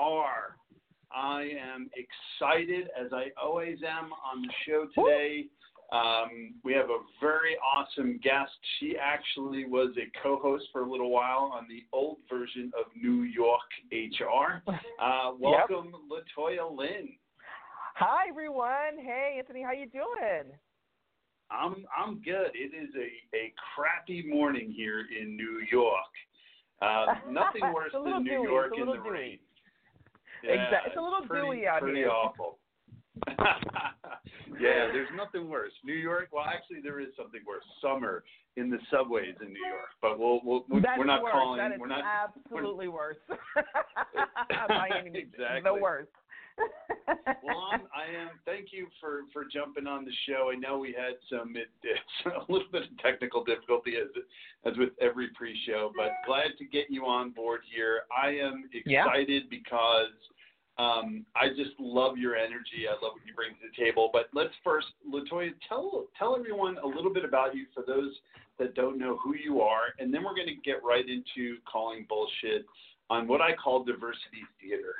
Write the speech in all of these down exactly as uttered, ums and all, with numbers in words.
are. I am excited, as I always am, on the show today. Um, we have a very awesome guest. She actually was a co-host for a little while on the old version of New York H R. Uh, welcome, yep. LaToya Lyn. Hi, everyone. Hey, Anthony, how you doing? I'm I'm good. It is a, a crappy morning here in New York. Uh, nothing worse than New dewy. York in the dewy. rain. Yeah, exactly. It's a little pretty, dewy out pretty here. Pretty awful. Yeah, there's nothing worse. New York, well, actually, there is something worse. Summer in the subways in New York, but we'll, we'll, we'll we're not worse. calling. That is we're not, absolutely we're, worse. By any means, exactly. The worst. Well, I'm, I am. Thank you for, for jumping on the show. I know we had some it, a little bit of technical difficulty as as with every pre-show, but glad to get you on board here. I am excited yeah. because um, I just love your energy. I love what you bring to the table. But let's first, LaToya, tell tell everyone a little bit about you for those that don't know who you are, and then we're going to get right into calling bullshit on what I call diversity theater.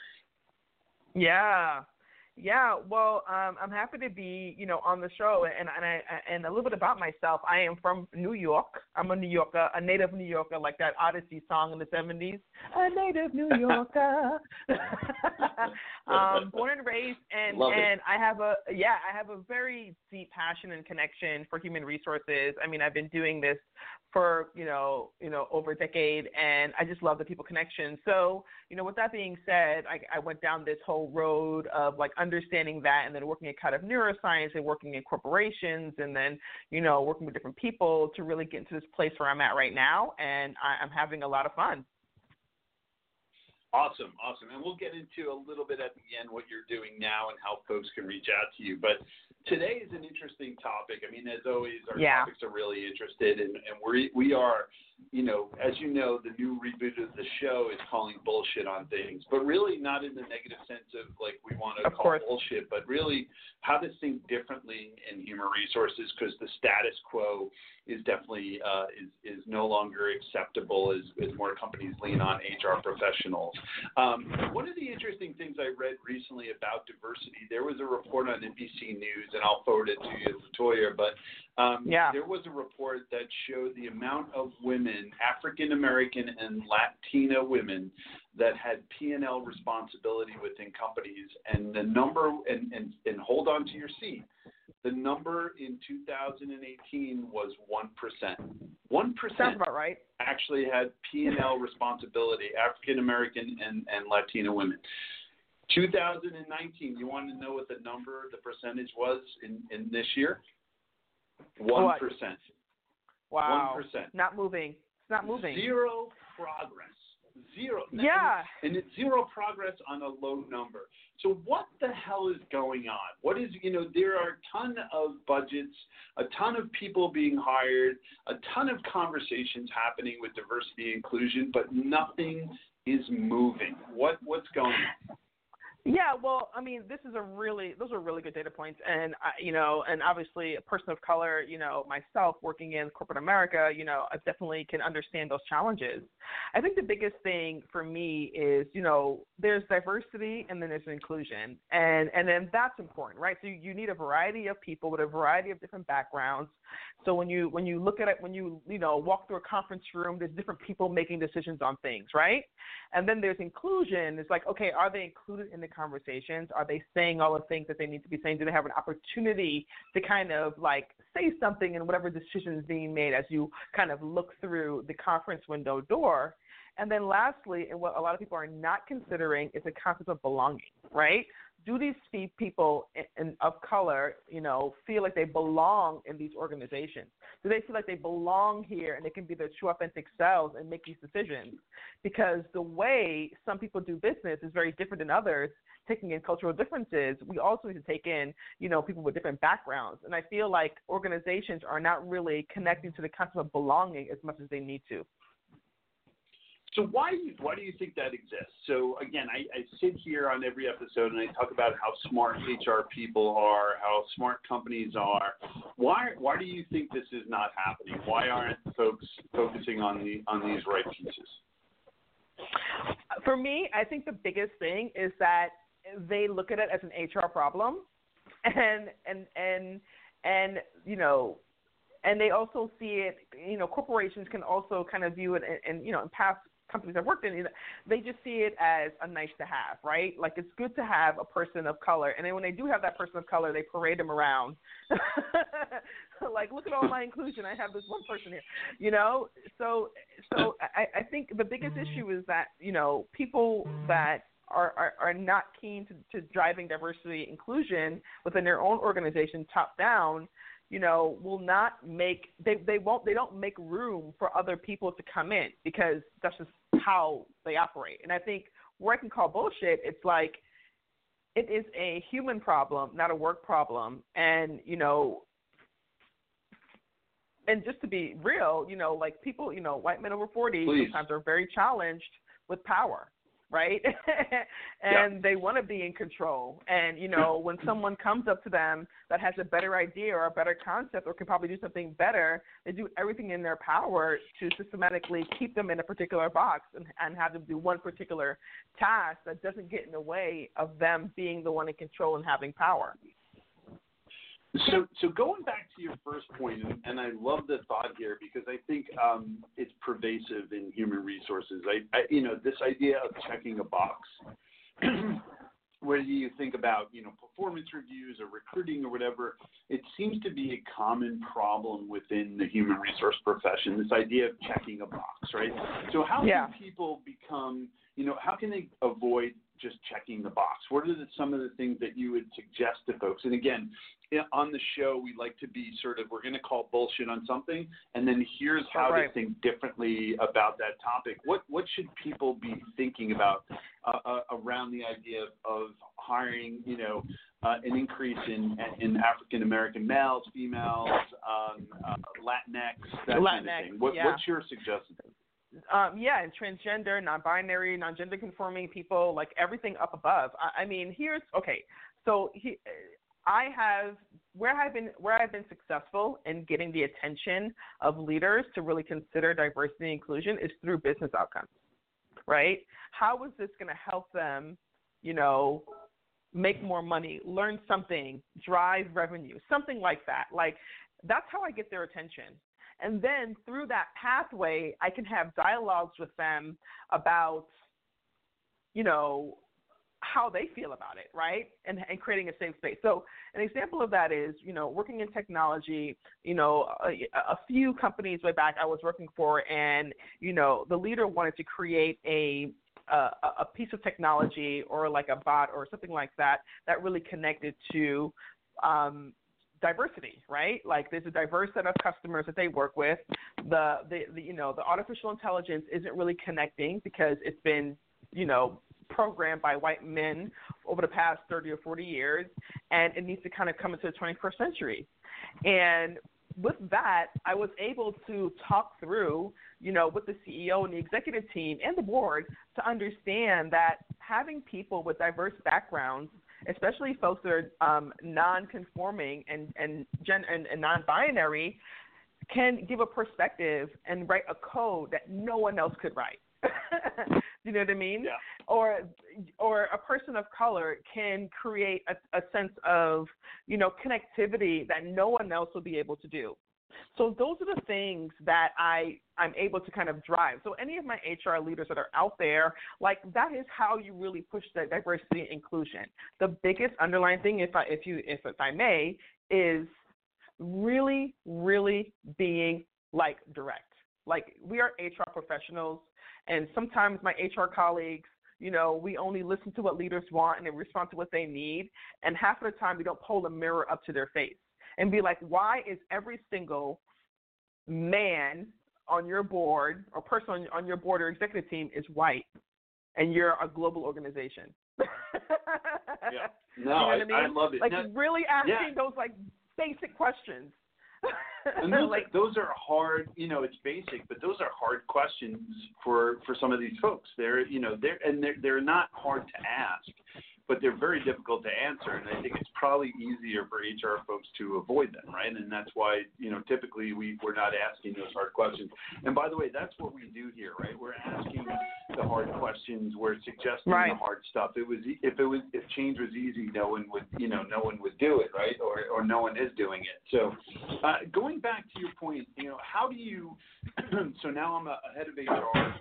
Yeah. Yeah. Well, um, I'm happy to be, you know, on the show and, and I, and a little bit about myself. I am from New York. I'm a New Yorker, a native New Yorker, like that Odyssey song in the seventies, a native New Yorker, um, born and raised. And, Love and it. I have a, yeah, I have a very deep passion and connection for human resources. I mean, I've been doing this for, you know, you know, over a decade, and I just love the people connection. So, you know, with that being said, I, I went down this whole road of like understanding that and then working in kind of neuroscience and working in corporations and then, you know, working with different people to really get into this place where I'm at right now. And I, I'm having a lot of fun. Awesome. Awesome. And we'll get into a little bit at the end what you're doing now and how folks can reach out to you. But today is an interesting topic. I mean, as always, our yeah. topics are really interested. And, and we we are, you know, as you know, the new reboot of the show is calling bullshit on things. But really not in the negative sense of, like, we want to of call course. bullshit, but really how to think differently in human resources, because the status quo is definitely uh, is, is no longer acceptable as, as more companies lean on H R professionals. Um, one of the interesting things I read recently about diversity, there was a report on N B C News, and I'll forward it to you, LaToya, but um, yeah. there was a report that showed the amount of women, African American and Latina women, that had P and L responsibility within companies, and the number, and, and, and hold on to your seat, the number in two thousand eighteen was one percent. one percent Sounds about right. Actually had P and L responsibility, African-American and, and Latina women. two thousand nineteen, you want to know what the number, the percentage was in, in this year? one percent. Wow. one percent. Not moving. It's not moving. Zero progress. Zero. Yeah. And it's zero progress on a low number. So what the hell is going on? What is, you know, there are a ton of budgets, a ton of people being hired, a ton of conversations happening with diversity and inclusion, but nothing is moving. What what's going on? Yeah, well, I mean, this is a really, those are really good data points. And, I, you know, and obviously a person of color, you know, myself working in corporate America, you know, I definitely can understand those challenges. I think the biggest thing for me is, you know, there's diversity and then there's inclusion. And, and then that's important, right? So you, you need a variety of people with a variety of different backgrounds. So when you, when you look at it, when you, you know, walk through a conference room, there's different people making decisions on things, right? And then there's inclusion. It's like, okay, are they included in the conversations? Are they saying all the things that they need to be saying? Do they have an opportunity to kind of like say something in whatever decision is being made as you kind of look through the conference window door? And then lastly, and what a lot of people are not considering is the concept of belonging, right? Do these people in, in, of color, you know, feel like they belong in these organizations? Do they feel like they belong here and they can be their true authentic selves and make these decisions? Because the way some people do business is very different than others. Taking in cultural differences, we also need to take in, you know, people with different backgrounds. And I feel like organizations are not really connecting to the concept of belonging as much as they need to. So why do you, why do you think that exists? So, again, I, I sit here on every episode and I talk about how smart H R people are, how smart companies are. Why why do you think this is not happening? Why aren't folks focusing on the on these right pieces? for me, I think the biggest thing is that they look at it as an H R problem, and and and and you know, and they also see it. You know, corporations can also kind of view it, and, and you know, in past companies I've worked in, you know, they just see it as a nice to have, right? Like, it's good to have a person of color, and then when they do have that person of color, they parade them around. Like, look at all my inclusion. I have this one person here, you know? So so I, I think the biggest issue is that, you know, people that are, are, are not keen to, to driving diversity inclusion within their own organization top down, you know, will not make they, – they won't – they don't make room for other people to come in because that's just how they operate. And I think where I can call bullshit, it's like it is a human problem, not a work problem. And, you know, and just to be real, you know, like people, you know, white men over forty Please. sometimes are very challenged with power, right? and yeah. they want to be in control. And, you know, when someone comes up to them that has a better idea or a better concept or can probably do something better, they do everything in their power to systematically keep them in a particular box and, and have them do one particular task that doesn't get in the way of them being the one in control and having power. So, so going back to your first point, and, and I love the thought here because I think um, it's pervasive in human resources. I, I, you know, this idea of checking a box, whether you think about, you know, performance reviews or recruiting or whatever, it seems to be a common problem within the human resource profession. This idea of checking a box, right? So, how yeah. can people become, you know, how can they avoid just checking the box? What are the, some of the things that you would suggest to folks? And again, on the show, we like to be sort of, we're going to call bullshit on something, and then here's how right. to think differently about that topic. What what should people be thinking about uh, uh, around the idea of hiring, you know, uh, an increase in, in African-American males, females, um, uh, Latinx, that Latinx, kind of thing? What, yeah. What's your suggestion? Um, yeah, and transgender, non-binary, non-gender conforming people, like everything up above. I, I mean, here's okay. So he, I have where I've been where I've been successful in getting the attention of leaders to really consider diversity and inclusion is through business outcomes, right? How is this going to help them, you know, make more money, learn something, drive revenue, something like that? Like, that's how I get their attention. And then through that pathway, I can have dialogues with them about, you know, how they feel about it, right? And, and creating a safe space. So an example of that is, you know, working in technology, you know, a, a few companies way back I was working for, and, you know, the leader wanted to create a, a, a piece of technology or like a bot or something like that that really connected to um, – diversity, right? Like, there's a diverse set of customers that they work with. The, the, the, you know, the artificial intelligence isn't really connecting because it's been, you know, programmed by white men over the past thirty or forty years, and it needs to kind of come into the twenty-first century. And with that, I was able to talk through, you know, with the C E O and the executive team and the board to understand that having people with diverse backgrounds, especially folks that are um, non-conforming and and, gen- and and non-binary, can give a perspective and write a code that no one else could write. You know what I mean? Yeah. Or or a person of color can create a, a sense of, you know, connectivity that no one else will be able to do. So those are the things that I, I'm able to kind of drive. So any of my H R leaders that are out there, like, that is how you really push that diversity and inclusion. The biggest underlying thing, if I, if you, if, if I may, is really, really being, like, direct. Like, we are H R professionals, and sometimes my H R colleagues, you know, we only listen to what leaders want and they respond to what they need, and half of the time we don't hold a mirror up to their face and be like, why is every single man on your board or person on, on your board or executive team is white, and you're a global organization? Yeah. No, you know I, I, mean? I love it. Like, now, really asking yeah. those, like, basic questions. And those, like, those are hard, you know, it's basic, but those are hard questions for, for some of these folks. They're, you know, they're, and they're, they're not hard to ask, but they're very difficult to answer. And I think it's probably easier for H R folks to avoid them, right? And that's why, you know, typically we, we're not asking those hard questions. And by the way, that's what we do here, right? We're asking the hard questions were suggesting right. the hard stuff. It was if it was if change was easy, no one would you know no one would do it, right? Or or no one is doing it. So uh, going back to your point, you know, how do you? So now I'm a head of H R,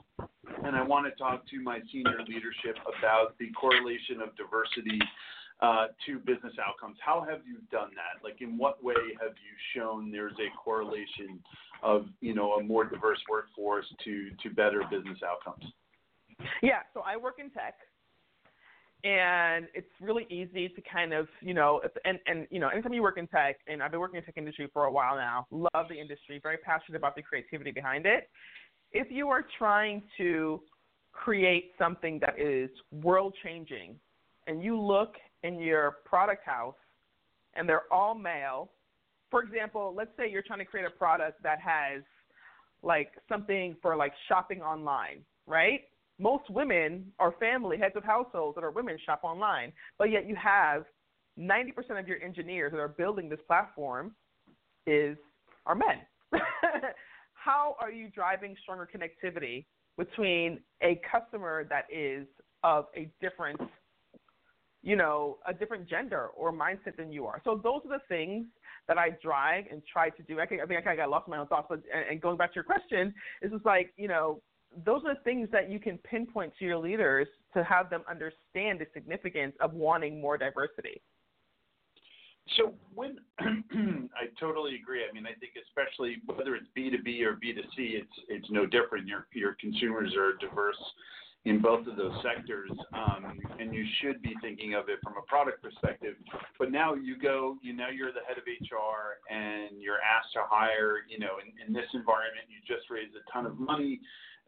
and I want to talk to my senior leadership about the correlation of diversity uh, to business outcomes. How have you done that? Like, in what way have you shown there's a correlation of, you know, a more diverse workforce to, to better business outcomes? Yeah, so I work in tech, and it's really easy to kind of, you know, and, and you know, anytime you work in tech, and I've been working in the tech industry for a while now, love the industry, very passionate about the creativity behind it. If you are trying to create something that is world-changing, and you look in your product house and they're all male, for example, let's say you're trying to create a product that has, like, something for, like, shopping online, right? Most women or family, heads of households that are women shop online, but yet you have ninety percent of your engineers that are building this platform is are men. How are you driving stronger connectivity between a customer that is of a different, you know, a different gender or mindset than you are? So those are the things that I drive and try to do. I think I, think I kind of got lost in my own thoughts, but and going back to your question, it's just like, you know, those are the things that you can pinpoint to your leaders to have them understand the significance of wanting more diversity. So when I totally agree. I mean, I think especially whether it's B to B or B to C, it's it's no different. Your your consumers are diverse in both of those sectors, um, and you should be thinking of it from a product perspective. But now you go, you know, you're the head of H R, and you're asked to hire. You know, in, in this environment, you just raised a ton of money,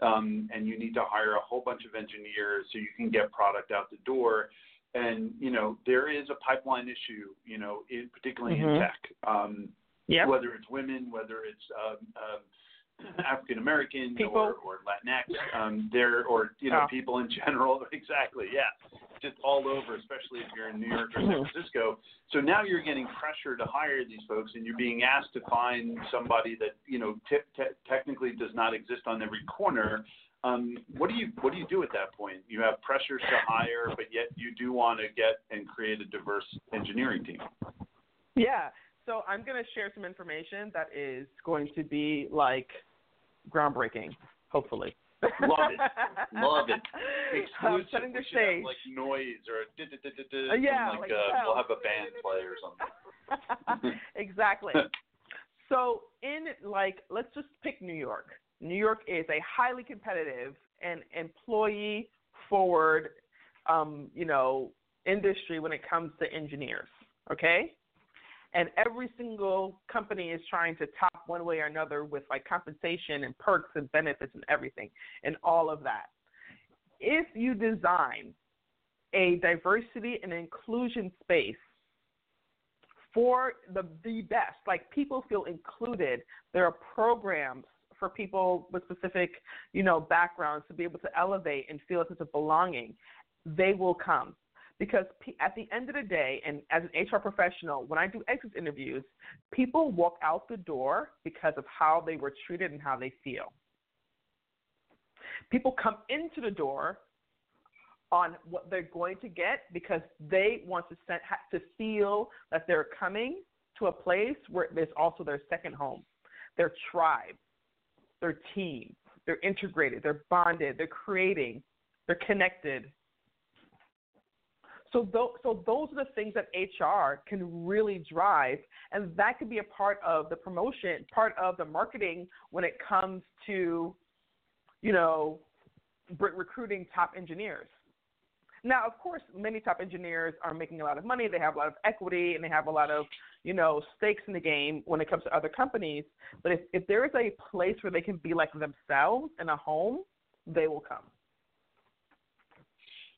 um, and you need to hire a whole bunch of engineers so you can get product out the door. And, you know, there is a pipeline issue, you know, in, particularly mm-hmm. in tech, um, yep. whether it's women, whether it's um, uh, African-American or, or Latinx, um, there or, you know, oh. people in general. Exactly. Yeah. Just all over, especially if you're in New York or San Francisco. So now you're getting pressure to hire these folks, and you're being asked to find somebody that, you know, t- t- technically does not exist on every corner. Um, what do you what do you do at that point? You have pressures to hire, but yet you do want to get and create a diverse engineering team. Yeah. So I'm going to share some information that is going to be, like, groundbreaking, hopefully. Love it. Love it. Exclusive. Setting the stage. Like noise or a yeah, like, like a, we'll have a band play or something. Exactly. So in, like, let's just pick New York. New York is a highly competitive and employee-forward, um, you know, industry when it comes to engineers, okay? And every single company is trying to top one way or another with, like, compensation and perks and benefits and everything and all of that. If you design a diversity and inclusion space for the, the best, like, people feel included, there are programs for people with specific, you know, backgrounds to be able to elevate and feel a sense of belonging, they will come. Because at the end of the day, and as an H R professional, when I do exit interviews, people walk out the door because of how they were treated and how they feel. People come into the door on what they're going to get because they want to send, to feel that they're coming to a place where there's also their second home, their tribe, their team, they're integrated, they're bonded, they're creating, they're connected. So, th- so those are the things that H R can really drive, and that could be a part of the promotion, part of the marketing when it comes to, you know, recruiting top engineers. Now, of course, many top engineers are making a lot of money. They have a lot of equity, and they have a lot of, you know, stakes in the game when it comes to other companies. But if, if there is a place where they can be like themselves and a home, they will come.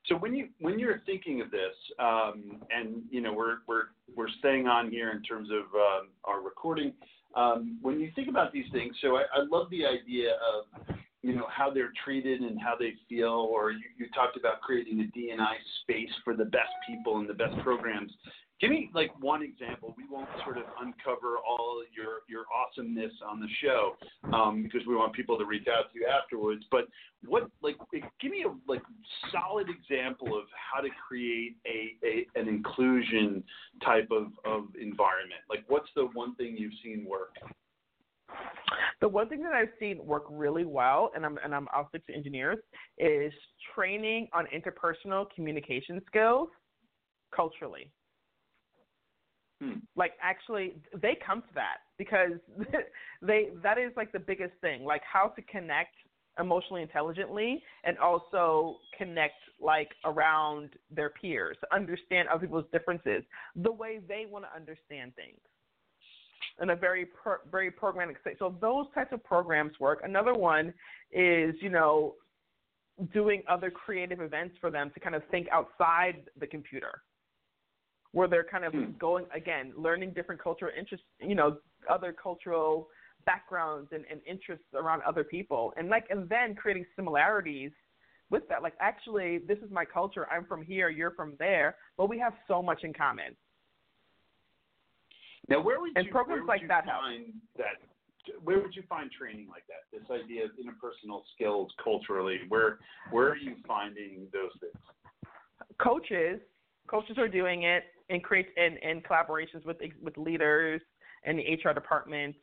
So when you when you're thinking of this, um, and you know, we're we're we're staying on here in terms of um, our recording. Um, when you think about these things, so I, I love the idea of, you know, how they're treated and how they feel, or you, you talked about creating a D and I space for the best people and the best programs. Give me like one example. We won't sort of uncover all your, your awesomeness on the show um, because we want people to reach out to you afterwards. But what like give me a like solid example of how to create a, a an inclusion type of, of environment. Like what's the one thing you've seen work? The one thing that I've seen work really well, and I'm and I'm I'll stick to engineers, is training on interpersonal communication skills culturally. Like, actually, they come to that because they that is, like, the biggest thing, like how to connect emotionally intelligently and also connect, like, around their peers, understand other people's differences the way they want to understand things in a very, pro, very programmatic state. So those types of programs work. Another one is, you know, doing other creative events for them to kind of think outside the computer, where they're kind of going, again, learning different cultural interests, you know, other cultural backgrounds and, and interests around other people. And like, and then creating similarities with that. Like, actually, this is my culture. I'm from here. You're from there. But we have so much in common. Now, where would you, and programs where would like you that find help? that? Where would you find training like that? This idea of interpersonal skills culturally, where, where are you finding those things? Coaches. Coaches are doing it and create in, in collaborations with with leaders and the H R department,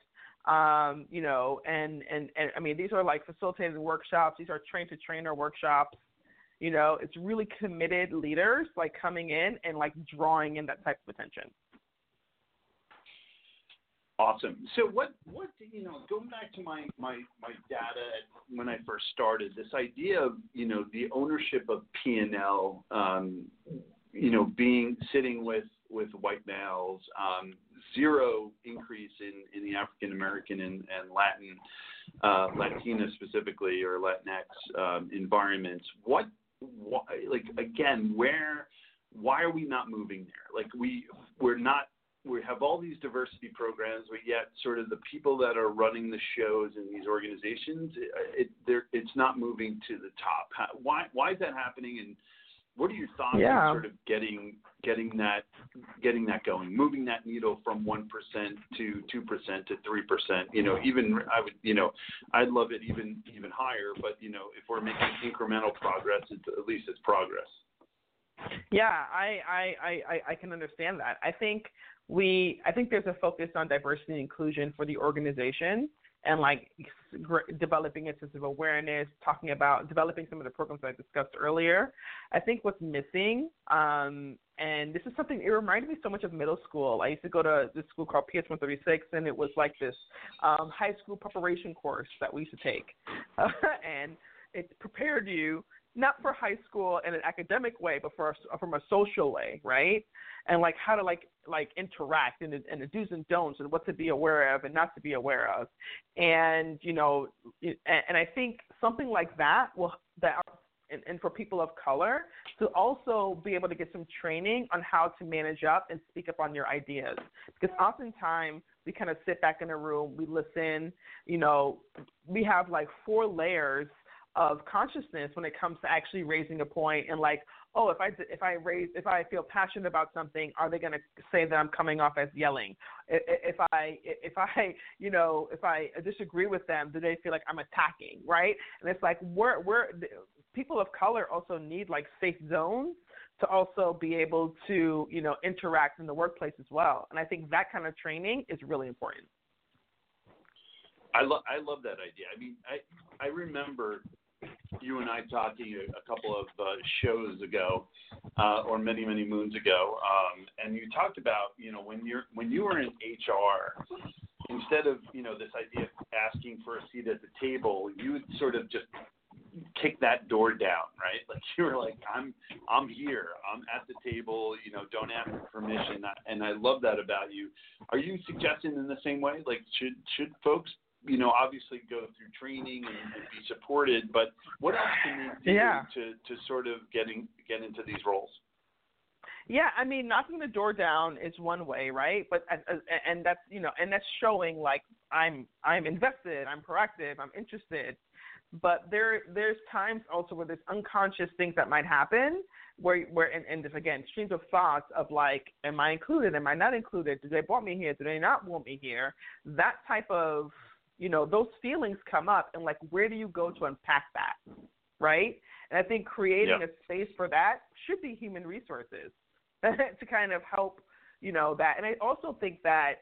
um, you know, and, and, and I mean, these are like facilitated workshops. These are train-to-trainer workshops. You know, it's really committed leaders like coming in and like drawing in that type of attention. Awesome. So what, what you know, going back to my, my, my data when I first started, this idea of, you know, the ownership of P and L, um, you know, being sitting with, with white males, um, zero increase in, in the African American and, and Latin, uh, Latina specifically, or Latinx um, environments. What, why, like again, where, why are we not moving there? Like we, we're not. We have all these diversity programs, but yet sort of the people that are running the shows in these organizations, it, it, it's not moving to the top. How, why, why is that happening? And what are your thoughts yeah. on sort of getting getting that getting that going, moving that needle from one percent to two percent to three percent? You know, even I would, you know, I'd love it even even higher. But you know, if we're making incremental progress, it's, at least it's progress. Yeah, I I, I I can understand that. I think we I think there's a focus on diversity and inclusion for the organization, and like developing a sense of awareness, talking about developing some of the programs that I discussed earlier. I think what's missing, um, and this is something, it reminded me so much of middle school. I used to go to this school called P S one thirty-six, and it was like this um, high school preparation course that we used to take. Uh, and it prepared you not for high school in an academic way, but for a, from a social way, right? And like how to like like interact and, and the do's and don'ts and what to be aware of and not to be aware of, and you know, and, and I think something like that will that and, and for people of color to also be able to get some training on how to manage up and speak up on your ideas, because oftentimes we kind of sit back in a room, we listen, you know, we have like four layers of consciousness when it comes to actually raising a point and like, oh, if I, if I raise, if I feel passionate about something, are they going to say that I'm coming off as yelling? If I, if I, you know, if I disagree with them, do they feel like I'm attacking? Right. And it's like, we're, we're people of color also need like safe zones to also be able to, you know, interact in the workplace as well. And I think that kind of training is really important. I love, I love that idea. I mean, I, I remember you and I talking a, a couple of uh, shows ago, uh, or many, many moons ago, um, and you talked about, you know, when you're when you were in H R, instead of, you know, this idea of asking for a seat at the table, you would sort of just kick that door down, right? Like you were like, I'm I'm here, I'm at the table, you know, don't ask for permission, and I love that about you. Are you suggesting in the same way? Like, should should folks, you know, obviously go through training and, and be supported, but what else can we do yeah. to, to sort of getting get into these roles? Yeah, I mean, knocking the door down is one way, right? But and that's you know, and that's showing like I'm I'm invested, I'm proactive, I'm interested. But there, there's times also where there's unconscious things that might happen where, where and, and this, again, streams of thoughts of like, am I included? Am I not included? Do they want me here? Do they not want me here? That type of, you know, those feelings come up, and like, where do you go to unpack that, right? And I think creating yeah. a space for that should be human resources to kind of help, you know, that. And I also think that,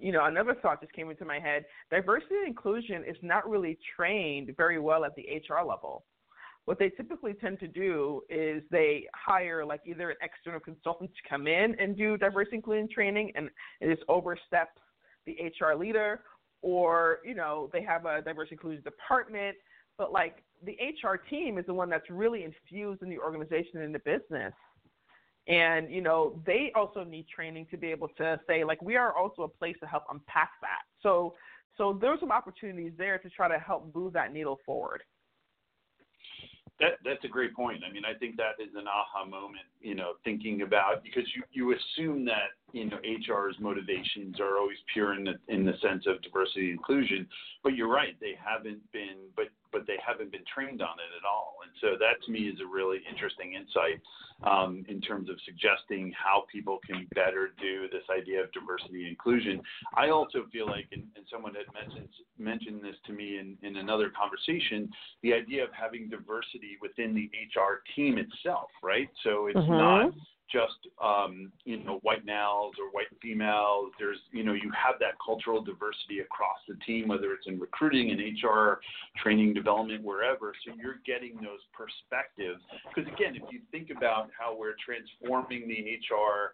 you know, another thought just came into my head. Diversity and inclusion is not really trained very well at the H R level. What they typically tend to do is they hire like either an external consultant to come in and do diversity and inclusion training, and it just oversteps the H R leader, or, you know, they have a diversity and inclusion department, but like the H R team is the one that's really infused in the organization and in the business. And, you know, they also need training to be able to say, like, we are also a place to help unpack that. So so there's some opportunities there to try to help move that needle forward. That, that's a great point. I mean, I think that is an aha moment, you know, thinking about, because you, you assume that, you know, H R's motivations are always pure in the, in the sense of diversity and inclusion, but you're right, they haven't been, but, but they haven't been trained on it at all. And so that to me is a really interesting insight um, in terms of suggesting how people can better do this idea of diversity and inclusion. I also feel like, and, and someone had mentioned, mentioned this to me in, in another conversation, the idea of having diversity within the H R team itself, right? So it's mm-hmm. not just, um, you know, white males or white females. There's, you know, you have that cultural diversity across the team, whether it's in recruiting, in H R, training, development, wherever. So you're getting those perspectives. Because, again, if you think about how we're transforming the H R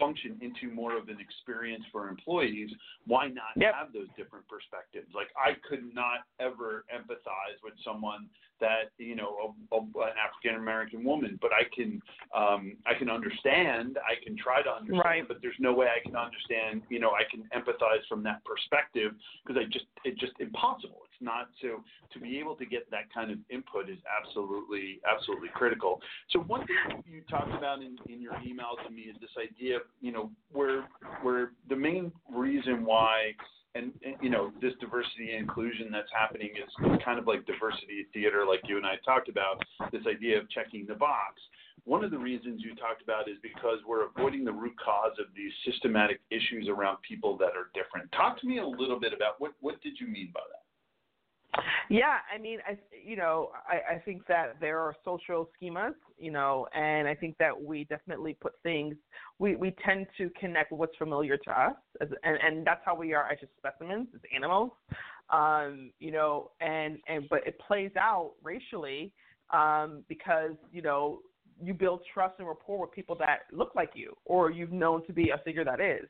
function into more of an experience for employees, why not yep. have those different perspectives? Like, I could not ever empathize with someone that, you know, a, a, an African American woman, but I can, um, I can understand, I can try to understand, right. but there's no way I can understand, you know, I can empathize from that perspective, because I just, it's just impossible. It's not, so to be able to get that kind of input is absolutely, absolutely critical. So one thing you talked about in, in your email to me is this idea of, you know, where, where the main reason why, And, and, you know, this diversity and inclusion that's happening is kind of like diversity theater, like you and I talked about, this idea of checking the box. One of the reasons you talked about is because we're avoiding the root cause of these systematic issues around people that are different. Talk to me a little bit about what, what did you mean by that? Yeah, I mean, I, you know, I, I think that there are social schemas, you know, and I think that we definitely put things, we, we tend to connect with what's familiar to us, as, and, and that's how we are as just specimens, as animals, um, you know, and, and but it plays out racially um, because, you know, you build trust and rapport with people that look like you, or you've known to be a figure that is.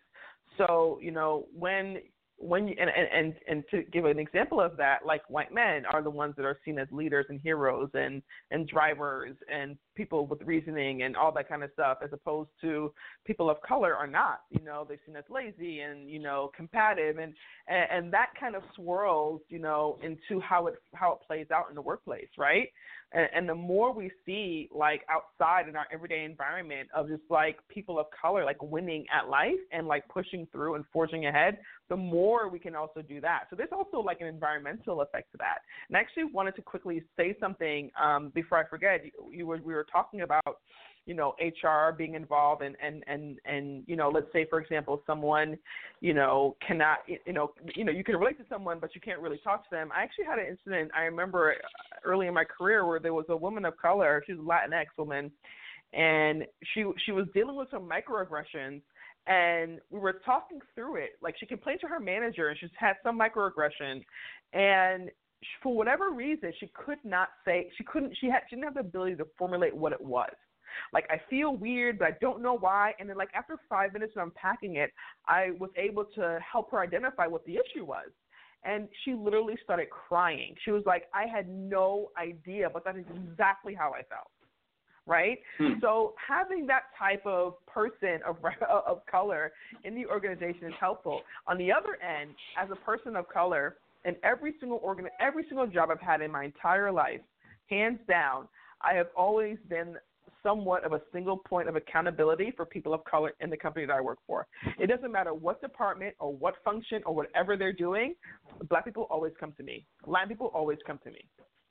So, you know, when When you, and, and, and to give an example of that, like white men are the ones that are seen as leaders and heroes and, and drivers and people with reasoning and all that kind of stuff, as opposed to people of color are not. You know, they're seen as lazy and, you know, combative, and, and, and that kind of swirls, you know, into how it how it plays out in the workplace, right? And, and the more we see, like, outside in our everyday environment of just, like, people of color, like, winning at life and, like, pushing through and forging ahead, the more we can also do that. So there's also, like, an environmental effect to that. And I actually wanted to quickly say something um, before I forget. You, you were, we were talking about, you know, H R being involved and, and, and, and, you know, let's say, for example, someone, you know, cannot, you know, you know, you can relate to someone, but you can't really talk to them. I actually had an incident, I remember early in my career, where there was a woman of color, she was a Latinx woman, and she she was dealing with some microaggressions, and we were talking through it. Like, she complained to her manager, and she's had some microaggression, and she, for whatever reason, she could not say, she couldn't, she had, she didn't have the ability to formulate what it was. Like, I feel weird, but I don't know why. And then, like, after five minutes of unpacking it, I was able to help her identify what the issue was. And she literally started crying. She was like, I had no idea, but that is exactly how I felt, right? Hmm. So having that type of person of, of color in the organization is helpful. On the other end, as a person of color, in every single organ, every single job I've had in my entire life, hands down, I have always been – somewhat of a single point of accountability for people of color in the company that I work for. It doesn't matter what department or what function or whatever they're doing, Black people always come to me. Latin people always come to me,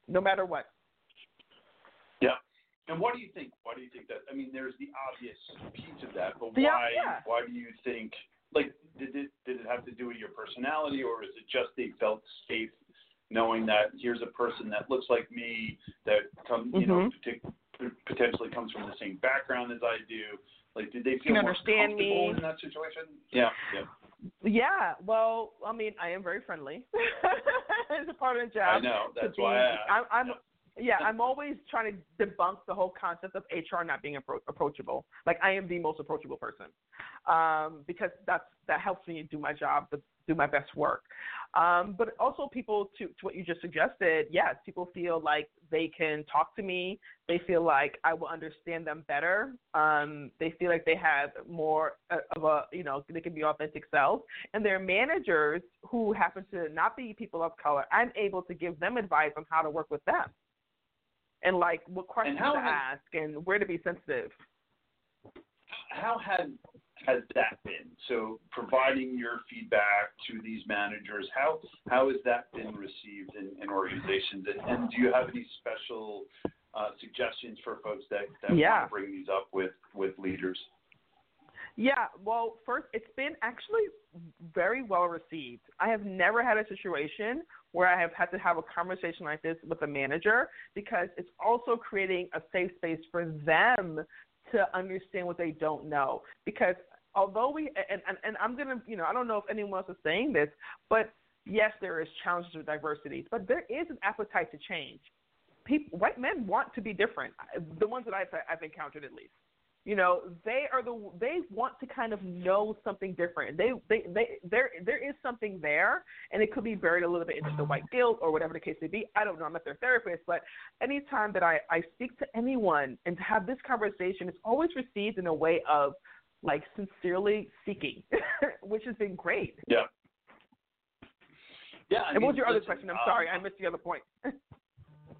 no matter what. Yeah. And what do you think? Why do you think that? I mean, there's the obvious piece of that, but why? Yeah. Why do you think? Like, did it did it have to do with your personality, or is it just they felt safe knowing that here's a person that looks like me, that come you mm-hmm. know potentially comes from the same background as I do? Like, did they feel more comfortable me. in that situation? Yeah. Yeah. Yeah, well, I mean, I am very friendly. It's a part of the job. I know. That's be, why I. I I'm. Yeah. Yeah, I'm always trying to debunk the whole concept of H R not being appro- approachable. Like, I am the most approachable person um, because that's that helps me do my job, to do my best work. Um, but also people, to, to what you just suggested, yes, people feel like they can talk to me. They feel like I will understand them better. Um, they feel like they have more of a, you know, they can be authentic selves. And their managers who happen to not be people of color, I'm able to give them advice on how to work with them. And, like, what questions to ask and where to be sensitive. How had, has that been? So providing your feedback to these managers, how how has that been received in, in organizations? And, and do you have any special uh, suggestions for folks that, that yeah. want to bring these up with, with leaders? Yeah, well, first, it's been actually very well received. I have never had a situation where I have had to have a conversation like this with a manager, because it's also creating a safe space for them to understand what they don't know. Because although we and, – and, and I'm going to – you know, I don't know if anyone else is saying this, but yes, there is challenges with diversity, but there is an appetite to change. People, white men want to be different, the ones that I've, I've encountered at least. You know, they are the they want to kind of know something different. They they they there there is something there, and it could be buried a little bit into the white guilt or whatever the case may be. I don't know. I'm not their therapist, but anytime that I, I speak to anyone and to have this conversation, it's always received in a way of like sincerely seeking, which has been great. Yeah. Yeah. I and mean, what was your listen, other question? I'm uh, sorry, I missed the other point.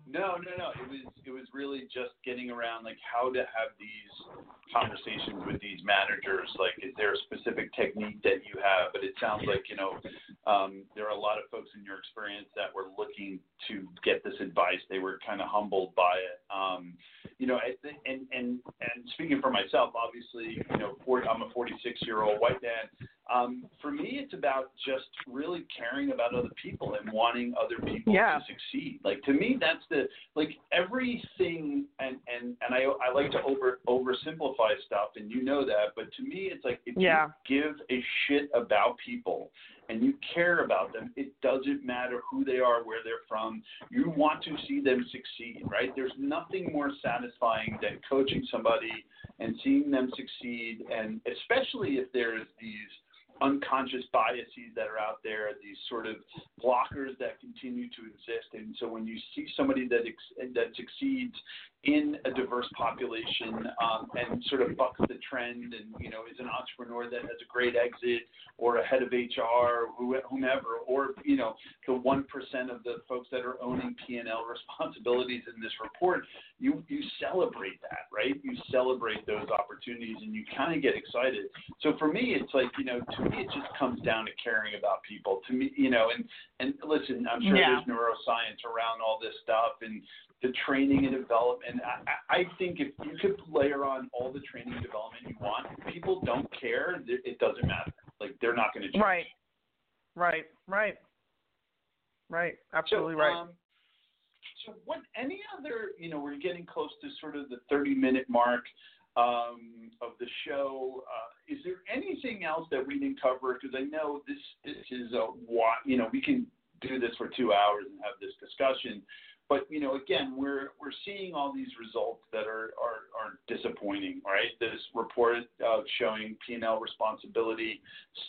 No, no, no. It was it was really just getting around like how to have these conversations with these managers. Like, is there a specific technique that you have? But it sounds like, you know, um, there are a lot of folks in your experience that were looking to get this advice. They were kind of humbled by it. Um, you know, I th- and and and speaking for myself, obviously, you know, forty I'm a forty-six-year-old white man. Um, for me, it's about just really caring about other people and wanting other people yeah. to succeed. Like, to me, that's the, like, everything, and, and, and I, I like to over oversimplify stuff, and you know that, but to me, it's like, if yeah. you give a shit about people and you care about them, it doesn't matter who they are, where they're from, you want to see them succeed, right? There's nothing more satisfying than coaching somebody and seeing them succeed, and especially if there's these unconscious biases that are out there, these sort of blockers that continue to exist. And so when you see somebody that ex- that succeeds in a diverse population um, and sort of bucks the trend and, you know, is an entrepreneur that has a great exit, or a head of H R, or whomever, or, you know, the one percent of the folks that are owning P and L responsibilities in this report, you, you celebrate that, right? You celebrate those opportunities and you kind of get excited. So for me, it's like, you know, to me, it just comes down to caring about people. To me, you know, and, and listen, I'm sure yeah. there's neuroscience around all this stuff and the training and development. I, I think if you could layer on all the training and development you want, people don't care. It doesn't matter. Like, they're not going to change. Right, right, right, right. Absolutely so, right. Um, so what? Any other? You know, we're getting close to sort of the thirty-minute mark. Um, of the show, uh, is there anything else that we didn't cover? Because I know this this is a you know we can do this for two hours and have this discussion, but you know again we're we're seeing all these results that are are, are disappointing, right? This report uh, showing P and L responsibility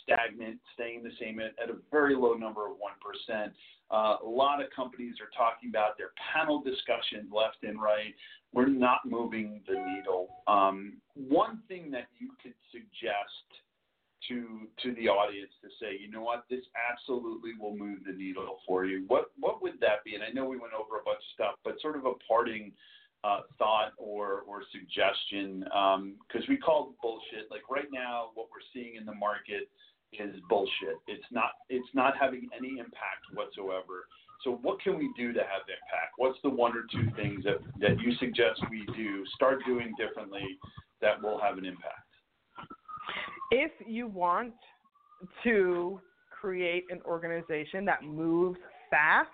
stagnant, staying the same at, at a very low number of one percent. Uh, a lot of companies are talking about their panel discussions left and right. We're not moving the needle. Um, one thing that you could suggest to to the audience to say, you know what, this absolutely will move the needle for you. What what would that be? And I know we went over a bunch of stuff, but sort of a parting uh, thought or, or suggestion, because um, we call bullshit. Like right now, what we're seeing in the market is bullshit. It's not, it's not having any impact whatsoever. So what can we do to have impact? What's the one or two things that, that you suggest we do, start doing differently, that will have an impact? If you want to create an organization that moves fast,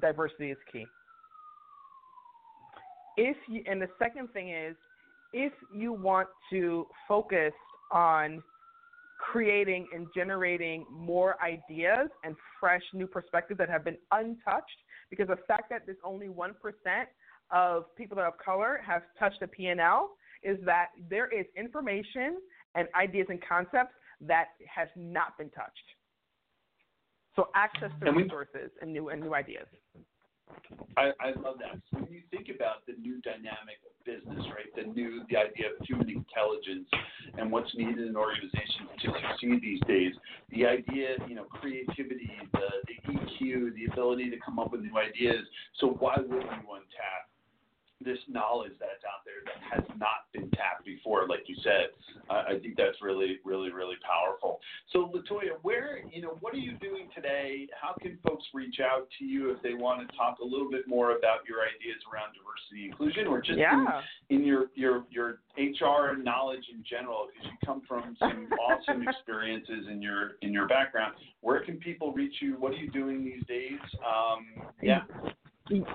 diversity is key. If you, and the second thing is, if you want to focus on creating and generating more ideas and fresh new perspectives that have been untouched, because the fact that there's only one percent of people of color have touched a P and L is that there is information and ideas and concepts that has not been touched. So access to and resources we, and new and new ideas. I, I love that. So when you think about the new dynamic of business, right, the new the idea of human intelligence and what's needed in an organization to succeed these days, the idea, you know, creativity, the, the E Q, the ability to come up with new ideas. So why wouldn't you untap this knowledge that's out there that has not been tapped before? Like you said, uh, I think that's really, really, really powerful. So LaToya, where, you know, what are you doing today? How can folks reach out to you if they want to talk a little bit more about your ideas around diversity, inclusion, or just yeah. in, in your, your, your H R knowledge in general, because you come from some awesome experiences in your, in your background. Where can people reach you? What are you doing these days? Um, yeah.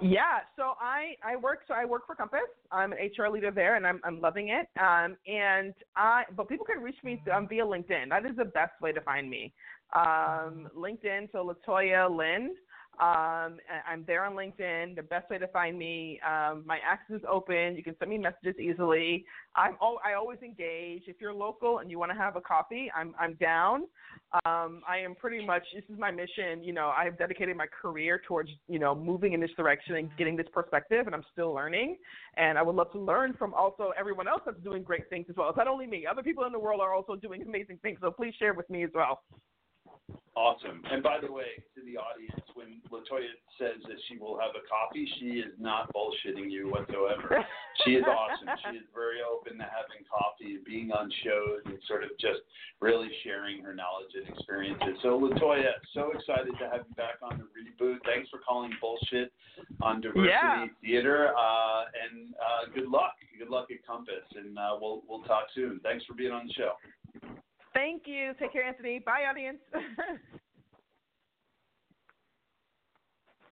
Yeah, so I, I work so I work for Compass. I'm an H R leader there, and I'm I'm loving it. Um, and I but people can reach me um, via LinkedIn. That is the best way to find me. Um, LinkedIn, so LaToya Lyn. Um, I'm there on LinkedIn. The best way to find me. Um, my access is open. You can send me messages easily. I'm all, I always engage. If you're local and you want to have a coffee, I'm I'm down. Um, I am pretty much, this is my mission. You know, I have dedicated my career towards, you know, moving in this direction and getting this perspective, and I'm still learning. And I would love to learn from also everyone else that's doing great things as well. It's not only me. Other people in the world are also doing amazing things. So please share with me as well. Awesome. And by the way, to the audience, when LaToya says that she will have a coffee, she is not bullshitting you whatsoever. She is awesome. She is very open to having coffee and being on shows and sort of just really sharing her knowledge and experiences. So, LaToya, so excited to have you back on the Reboot. Thanks for calling bullshit on diversity yeah. theater. Uh, and uh, good luck. Good luck at Compass. And uh, we'll we'll talk soon. Thanks for being on the show. Thank you. Take care, Anthony. Bye, audience.